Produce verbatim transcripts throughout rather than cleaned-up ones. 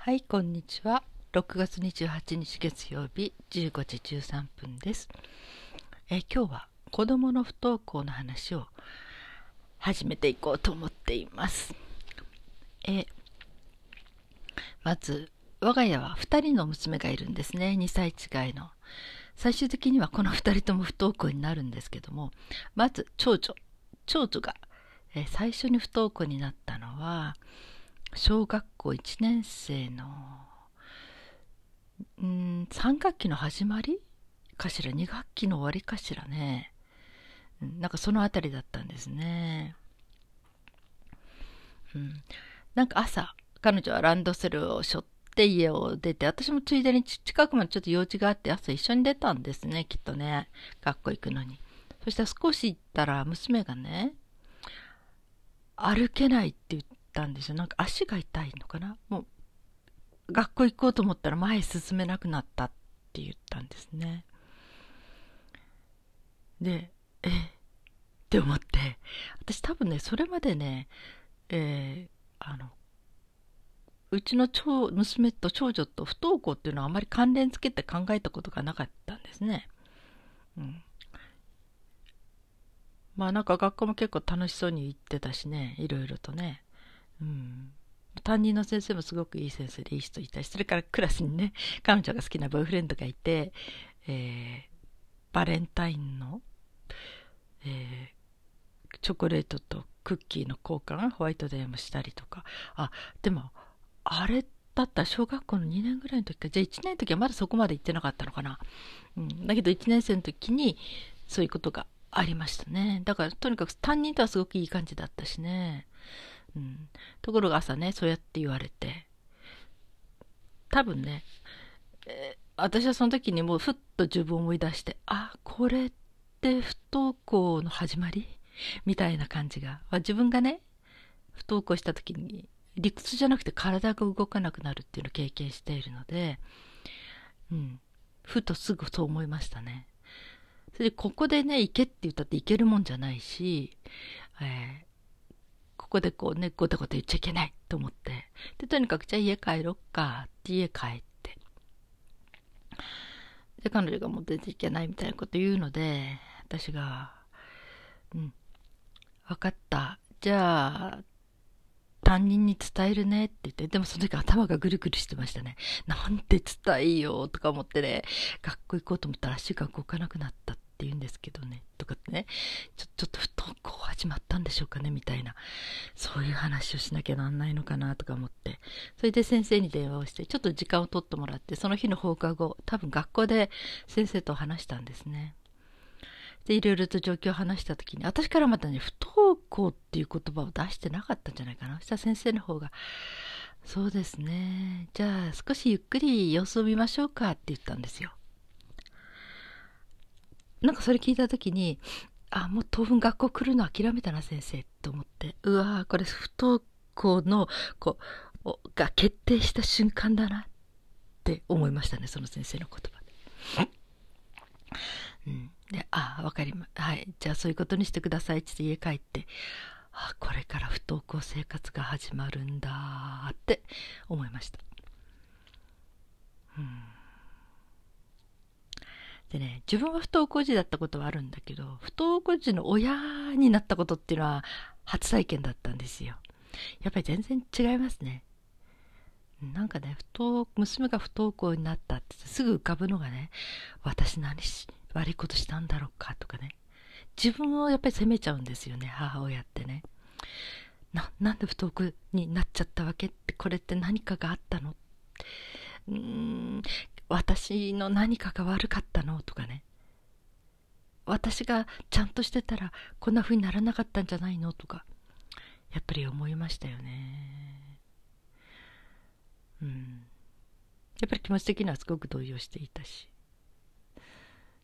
はい、こんにちは。ろくがつにじゅうはちにち月曜日じゅうごじじゅうさんぷんです。え今日は子どもの不登校の話を始めていこうと思っています。えまず我が家はふたりの娘がいるんですね。にさい違いの。最終的にはこのふたりとも不登校になるんですけども、まず長女長女がえ最初に不登校になったのは小学校いちねんせいのうんさんがっきの始まりかしら、にがっきの終わりかしらね、なんかそのあたりだったんですね。うん、なんか朝彼女はランドセルを背負って家を出て、私もついでに近くまでちょっと用事があって朝一緒に出たんですね、きっとね、学校行くのに。そしたら少し行ったら娘がね歩けないって言ってたんですよ。なんか足が痛いのかな、もう学校行こうと思ったら前進めなくなったって言ったんですね。でえって思って、私多分ねそれまでね、えー、あのうちの長娘と長女と不登校っていうのはあまり関連つけて考えたことがなかったんですね。うん、まあなんか学校も結構楽しそうに行ってたしね、いろいろとね。うん、担任の先生もすごくいい先生でいい人いたし、それからクラスにね彼女が好きなボーイフレンドがいて、えー、バレンタインの、えー、チョコレートとクッキーの交換、ホワイトデーもしたりとか。あでもあれだったら小学校のにねんぐらいの時か、じゃあいちねんの時はまだそこまで行ってなかったのかな、うん、だけどいちねんせいの時にそういうことがありましたね。だからとにかく担任とはすごくいい感じだったしね。うん、ところが朝ねそうやって言われて、多分ね、えー、私はその時にもうふっと自分を思い出して、あこれって不登校の始まりみたいな感じが、自分がね不登校した時に理屈じゃなくて体が動かなくなるっていうのを経験しているので、うん、ふとすぐそう思いましたね。それでここでね行けって言ったって行けるもんじゃないし、えーここでこうねゴタゴタ言っちゃいけないと思って、でとにかくじゃあ家帰ろっかって家帰って、で彼女がもう出ていけないみたいなこと言うので、私がうん分かった、じゃあ担任に伝えるねって言って、でもその時頭がぐるぐるしてましたね。なんて伝えようとか思ってね、学校行こうと思ったら足が動かなくなったってって言うんですけどね、とかってね、ちょ、ちょっと不登校始まったんでしょうかねみたいな、そういう話をしなきゃなんないのかなとか思って、それで先生に電話をしてちょっと時間を取ってもらって、その日の放課後多分学校で先生と話したんですね。でいろいろと状況を話した時に、私からまたね不登校っていう言葉を出してなかったんじゃないかな。そしたら先生の方がそうですね、じゃあ少しゆっくり様子を見ましょうかって言ったんですよ。なんかそれ聞いた時に、あもう当分学校来るの諦めたな先生と思って、うわこれ不登校の子が決定した瞬間だなって思いましたね、その先生の言葉で。うん、であ分かりまはい、じゃあそういうことにしてくださいって家帰って、あこれから不登校生活が始まるんだって思いました。うんでね、自分は不登校児だったことはあるんだけど、不登校児の親になったことっていうのは初体験だったんですよ。やっぱり全然違いますね。なんかね不登娘が不登校になったってすぐ浮かぶのがね、私何し悪いことしたんだろうかとかね、自分をやっぱり責めちゃうんですよね、母親ってね。 な, なんで不登校になっちゃったわけって、これって何かがあったの、うーん私の何かが悪かったのとかね、私がちゃんとしてたらこんな風にならなかったんじゃないのとか、やっぱり思いましたよね。うんやっぱり気持ち的にはすごく動揺していたし、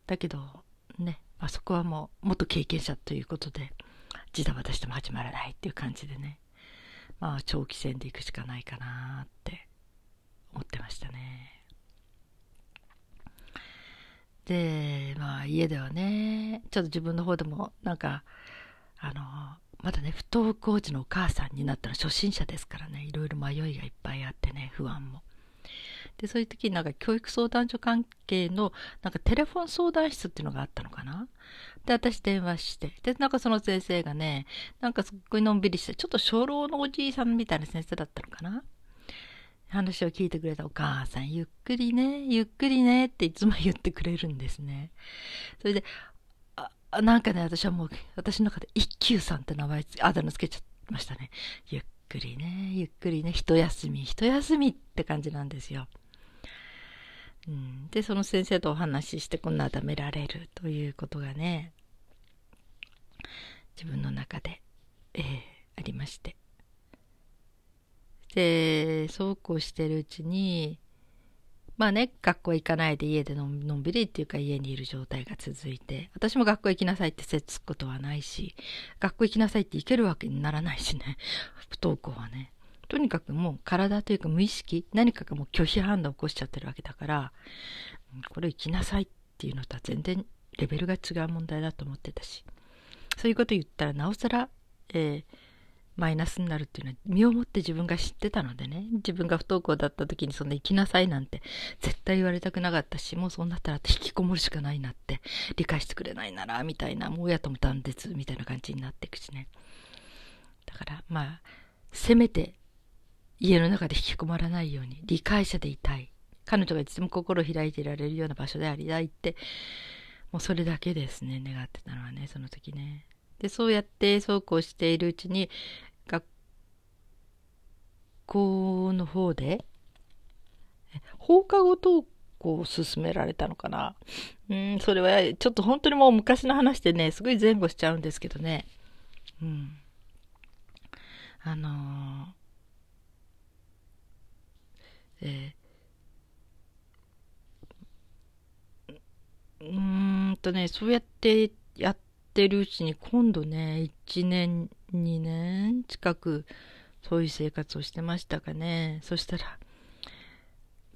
だけどね、あそこはもう元経験者ということでじだばたしても始まらないっていう感じでね、まあ長期戦でいくしかないかなって思ってましたね。でまあ家ではねちょっと自分の方でもなんかあのまだね、不登校児のお母さんになったら初心者ですからね、いろいろ迷いがいっぱいあってね、不安も。で、そういう時になんか教育相談所関係のなんかテレフォン相談室っていうのがあったのかな。で、私電話して、で、なんかその先生がね、なんかすっごいのんびりして、ちょっと初老のおじいさんみたいな先生だったのかな。話を聞いてくれたお母さん、ゆっくりね、ゆっくりねっていつも言ってくれるんですね。それで、あ、なんかね、私はもう、私の中で一休さんって名前、あだ名つけちゃいましたね。ゆっくりね、ゆっくりね、一休み、一休みって感じなんですよ。うん、で、その先生とお話しして、こんなあだめられるということがね、自分の中で、えー、ありまして。で、そうこうしてるうちに、まあね、学校行かないで家でのんびりっていうか家にいる状態が続いて、私も学校行きなさいってせっつくことはないし、学校行きなさいって行けるわけにならないしね、不登校はね。とにかくもう体というか無意識、何かがもう拒否反応を起こしちゃってるわけだから、これ行きなさいっていうのとは全然レベルが違う問題だと思ってたし、そういうこと言ったらなおさら、えーマイナスになるっていうのは身をもって自分が知ってたのでね、自分が不登校だった時にそんな行きなさいなんて絶対言われたくなかったし、もうそうなったら引きこもるしかないなって、理解してくれないならみたいな、もう親とも断絶みたいな感じになっていくしね。だからまあせめて家の中で引きこもらないように理解者でいたい、彼女がいつも心を開いていられるような場所でありたいって、もうそれだけですね、願ってたのはね、その時ね。で、そうやってそうこうしているうちに学校の方で放課後登校を勧められたのかな。うん、それはちょっと本当にもう昔の話でね、すごい前後しちゃうんですけどね。うん、あのー、えー、うーんとね、そうやってやってってるうちに今度ね、いちねんにねん近くそういう生活をしてましたかね。そしたら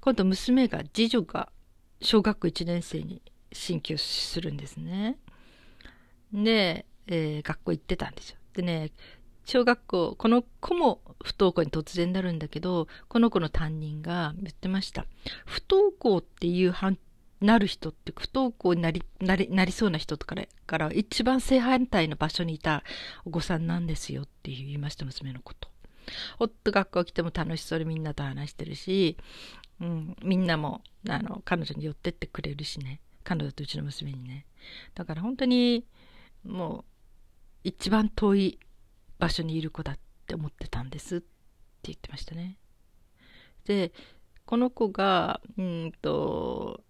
今度娘が次女が小学校いちねん生に進級するんですね。で、えー、学校行ってたんですよ。でね、小学校、この子も不登校に突然なるんだけど、この子の担任が言ってました。不登校っていう反対なる人って、不登校になり、なり、なりそうな人とかから一番正反対の場所にいたお子さんなんですよって言いました、娘のこと。おっと、学校来ても楽しそうでみんなと話してるし、うん、みんなもあの彼女に寄ってってくれるしね、彼女とうちの娘にね。だから本当にもう一番遠い場所にいる子だって思ってたんですって言ってましたね。で、この子がうんと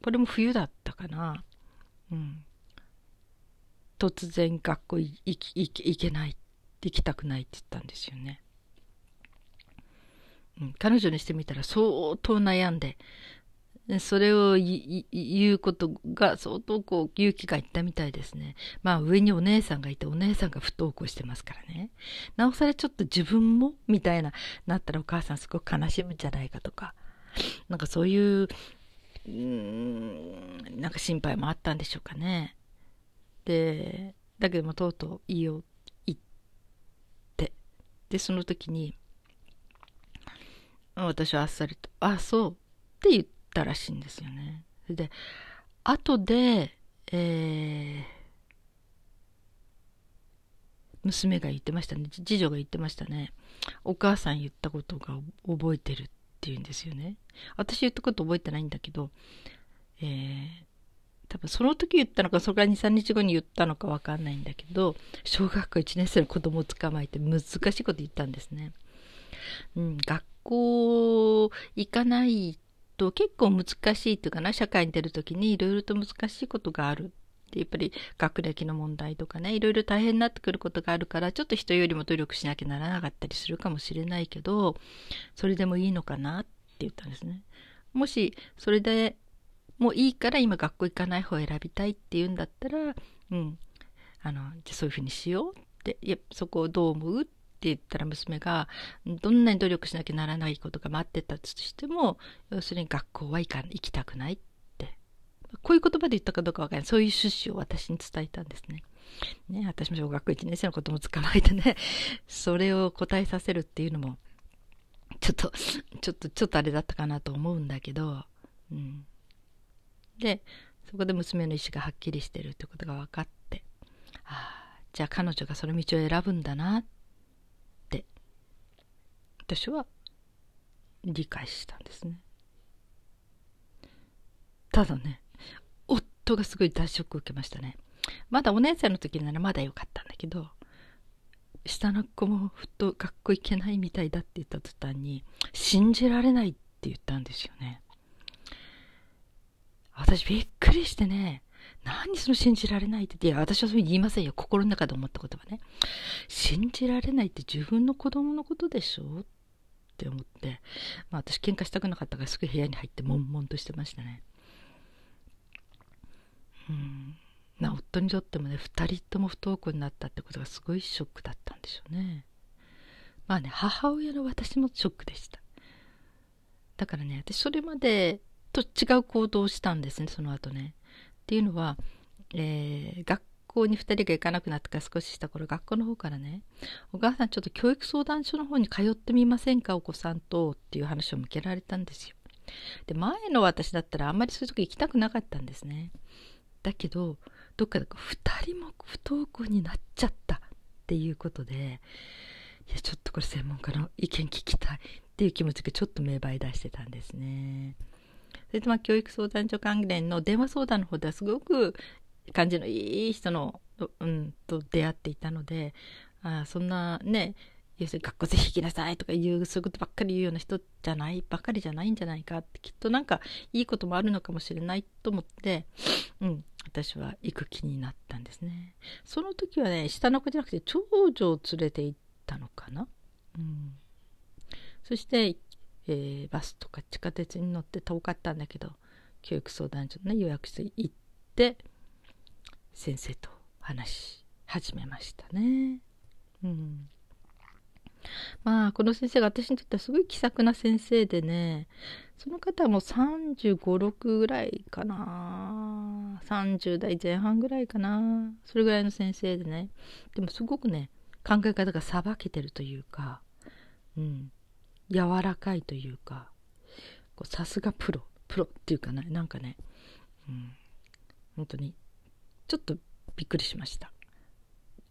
これも冬だったかな、うん、突然学校行けない、行きたくないって言ったんですよね、うん、彼女にしてみたら相当悩んで、それを言うことが相当こう勇気がいったみたいですね。まあ上にお姉さんがいて、お姉さんが不登校してますからね、なおさらちょっと自分もみたいななったらお母さんすごく悲しむんじゃないかとか、なんかそういううーん、なんか心配もあったんでしょうかね。で、だけどもとうとう家を行って、でその時に私はあっさりと「あ、そう」って言ったらしいんですよね。で、あとで、えー、娘が言ってましたね、次女が言ってましたね、お母さん言ったことが覚えてるってって言うんですよね。私言ったこと覚えてないんだけど、えー、多分その時言ったのか、それからにさんにちごに言ったのか分かんないんだけど、小学校いちねん生の子供を捕まえて難しいこと言ったんですね。うん、学校行かないと結構難しいというかな、社会に出る時にいろいろと難しいことがある。やっぱり学歴の問題とかね、いろいろ大変になってくることがあるから、ちょっと人よりも努力しなきゃならなかったりするかもしれないけど、それでもいいのかなって言ったんですね。もしそれでもういいから今学校行かない方を選びたいっていうんだったら、うん、あのじゃあそういうふうにしようって、いやそこをどう思うって言ったら、娘がどんなに努力しなきゃならないことが待ってたとしても、要するに学校は行か行きたくないって、こういう言葉で言ったかどうかわからない。そういう趣旨を私に伝えたんですね。ね、私も小学いちねん生の子供捕まえてね、それを答えさせるっていうのも、ちょっと、ちょっと、ちょっとあれだったかなと思うんだけど、うん。で、そこで娘の意思がはっきりしてるってことが分かって、ああ、じゃあ彼女がその道を選ぶんだなって、私は理解したんですね。ただね、夫がすごい大ショックを受けましたね。まだお姉さんの時ならまだよかったんだけど、下の子もふっと学校行けないみたいだって言った途端に、信じられないって言ったんですよね。私びっくりしてね、何その信じられないって、いや私はそう言いませんよ、心の中で思ったことはね、信じられないって自分の子供のことでしょって思って、まあ、私喧嘩したくなかったからすぐ部屋に入って悶々としてましたね。うん、な夫にとってもね、ふたりとも不登校になったってことがすごいショックだったんでしょうね。まあね、母親の私もショックでした。だからね、私それまでと違う行動をしたんですね、その後ね。っていうのは、えー、学校にふたりが行かなくなってから少しした頃、学校の方からね、お母さんちょっと教育相談所の方に通ってみませんか、お子さんとっていう話を向けられたんですよ。で、前の私だったらあんまりそういう時行きたくなかったんですね。だけどどっかでふたりも不登校になっちゃったっていうことで、いやちょっとこれ専門家の意見聞きたいっていう気持ちがちょっと芽生え出してたんですね。それとまあ教育相談所関連の電話相談の方ではすごく感じのいい人の、うん、と出会っていたので、あそんなね、要するに学校ぜひ行きなさいとかいう、そういうことばっかり言うような人じゃないばかりじゃないんじゃないかって、きっとなんかいいこともあるのかもしれないと思って、うん、私は行く気になったんですね。その時はね、下の子じゃなくて長女を連れて行ったのかな、うん、そして、えー、バスとか地下鉄に乗って遠かったんだけど、教育相談所の、ね、予約して行って先生と話し始めましたね。うんまあ、この先生が私にとってはすごい気さくな先生でね、その方はもうさんじゅうご、ろくぐらいかな、さんじゅうだいぜんはんぐらいかな、それぐらいの先生でね、でもすごくね、考え方がさばけてるというか、うん、柔らかいというか、こうさすがプロプロっていうかね、なんかね、うん、本当にちょっとびっくりしました。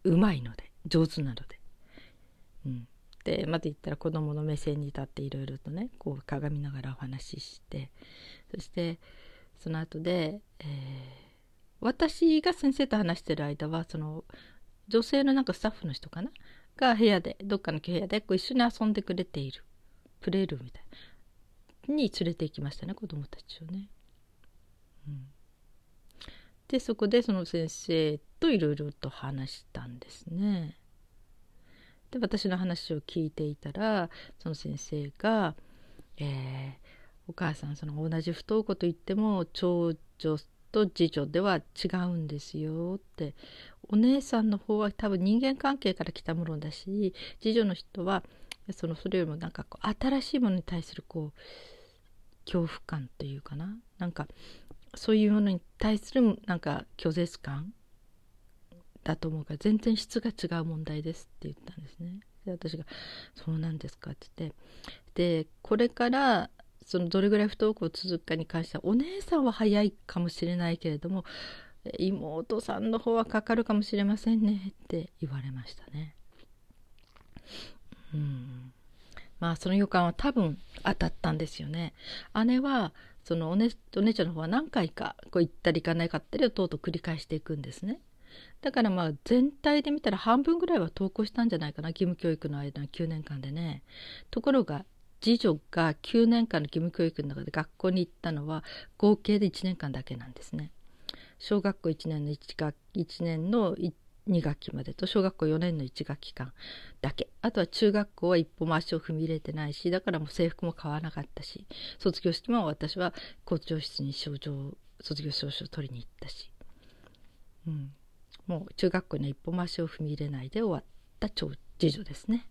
うまいので、上手なので、うんでまた言ったら子どもの目線に立っていろいろとね、こう鏡ながらお話しして、そしてその後で、えー、私が先生と話してる間は、その女性のなんかスタッフの人かなが部屋で、どっかの部屋でこう一緒に遊んでくれているプレールみたいに連れて行きましたね、子どもたちをね、うん、でそこでその先生といろいろと話したんですね。で私の話を聞いていたら、その先生が、えー、お母さん、その同じ不登校といっても長女と次女では違うんですよって、お姉さんの方は多分人間関係から来たものだし、次女の人はそのそれよりもなんかこう新しいものに対するこう恐怖感というかな、なんかそういうものに対するなんか拒絶感だと思うから、全然質が違う問題ですって言ったんですね。で私がそうなんですかって言って、でこれからそのどれぐらい不登校続くかに関しては、お姉さんは早いかもしれないけれども、妹さんの方はかかるかもしれませんねって言われましたね。うんまあその予感は多分当たったんですよね。姉はそのお 姉, お姉ちゃんの方は何回かこう行ったり行かないかったりをとうとう繰り返していくんですね。だからまあ全体で見たら半分ぐらいは登校したんじゃないかな、義務教育の間のきゅうねんかんでね。ところが次女がきゅうねんかんの義務教育の中で学校に行ったのは合計でいちねんかんだけなんですね。小学校いちねんの いち, 学いちねんのに学期までと小学校よねんのいち学期間だけ、あとは中学校は一歩も足を踏み入れてないし、だからもう制服も買わなかったし、卒業式も私は校長室に証書、卒業証書を取りに行ったし、うんもう中学校に一歩も足を踏み入れないで終わった長次女ですね、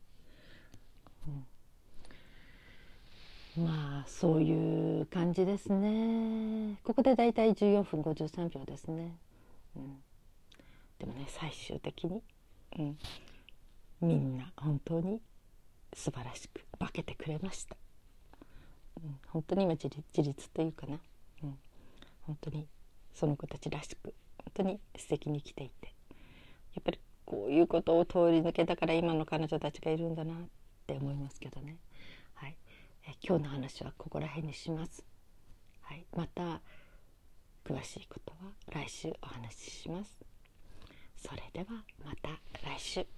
うん、まあそういう感じですね。ここでだいたいじゅうよんぷんごじゅうさんびょうですね、うん、でもね最終的に、うん、みんな本当に素晴らしく化けてくれました、うん、本当に今自立、自立というかな、うん、本当にその子たちらしく本当に素敵に生きていて、やっぱりこういうことを通り抜けたから今の彼女たちがいるんだなって思いますけどね。はい、え今日の話はここら辺にします、はい、また詳しいことは来週お話しします。それではまた来週。